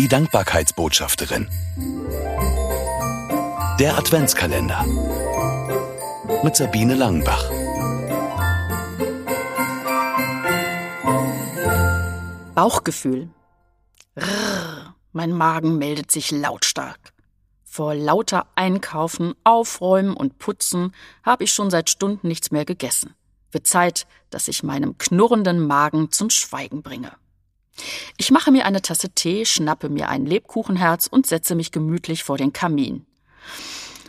Die Dankbarkeitsbotschafterin. Der Adventskalender mit Sabine Langenbach. Bauchgefühl. Rrr, mein Magen meldet sich lautstark. Vor lauter Einkaufen, Aufräumen und Putzen habe ich schon seit Stunden nichts mehr gegessen. Wird Zeit, dass ich meinem knurrenden Magen zum Schweigen bringe. Ich mache mir eine Tasse Tee, schnappe mir ein Lebkuchenherz und setze mich gemütlich vor den Kamin.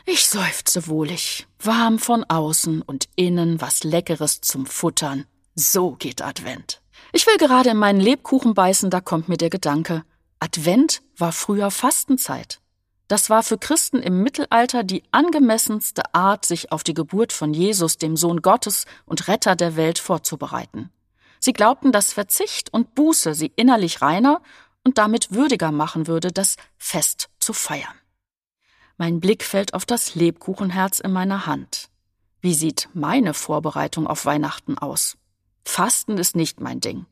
Ich seufze wohlig, warm von außen und innen was Leckeres zum Futtern. So geht Advent. Ich will gerade in meinen Lebkuchen beißen, da kommt mir der Gedanke, Advent war früher Fastenzeit. Das war für Christen im Mittelalter die angemessenste Art, sich auf die Geburt von Jesus, dem Sohn Gottes und Retter der Welt, vorzubereiten. Sie glaubten, dass Verzicht und Buße sie innerlich reiner und damit würdiger machen würde, das Fest zu feiern. Mein Blick fällt auf das Lebkuchenherz in meiner Hand. Wie sieht meine Vorbereitung auf Weihnachten aus? Fasten ist nicht mein Ding.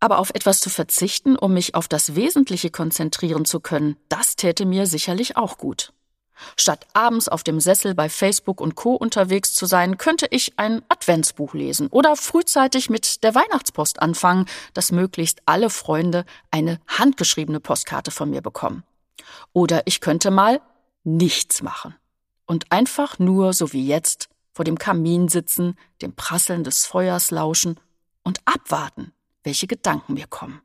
Aber auf etwas zu verzichten, um mich auf das Wesentliche konzentrieren zu können, das täte mir sicherlich auch gut. Statt abends auf dem Sessel bei Facebook und Co. unterwegs zu sein, könnte ich ein Adventsbuch lesen oder frühzeitig mit der Weihnachtspost anfangen, dass möglichst alle Freunde eine handgeschriebene Postkarte von mir bekommen. Oder ich könnte mal nichts machen und einfach nur, so wie jetzt, vor dem Kamin sitzen, dem Prasseln des Feuers lauschen und abwarten, welche Gedanken mir kommen.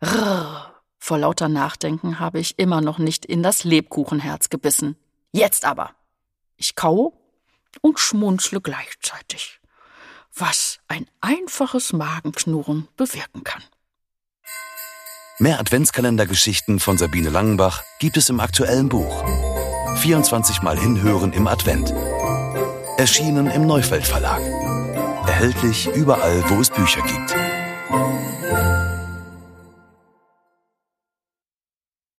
Rrr, vor lauter Nachdenken habe ich immer noch nicht in das Lebkuchenherz gebissen. Jetzt aber. Ich kaue und schmunzle gleichzeitig, was ein einfaches Magenknurren bewirken kann. Mehr Adventskalendergeschichten von Sabine Langenbach gibt es im aktuellen Buch 24 Mal Hinhören im Advent. Erschienen im Neufeld Verlag. Erhältlich überall, wo es Bücher gibt.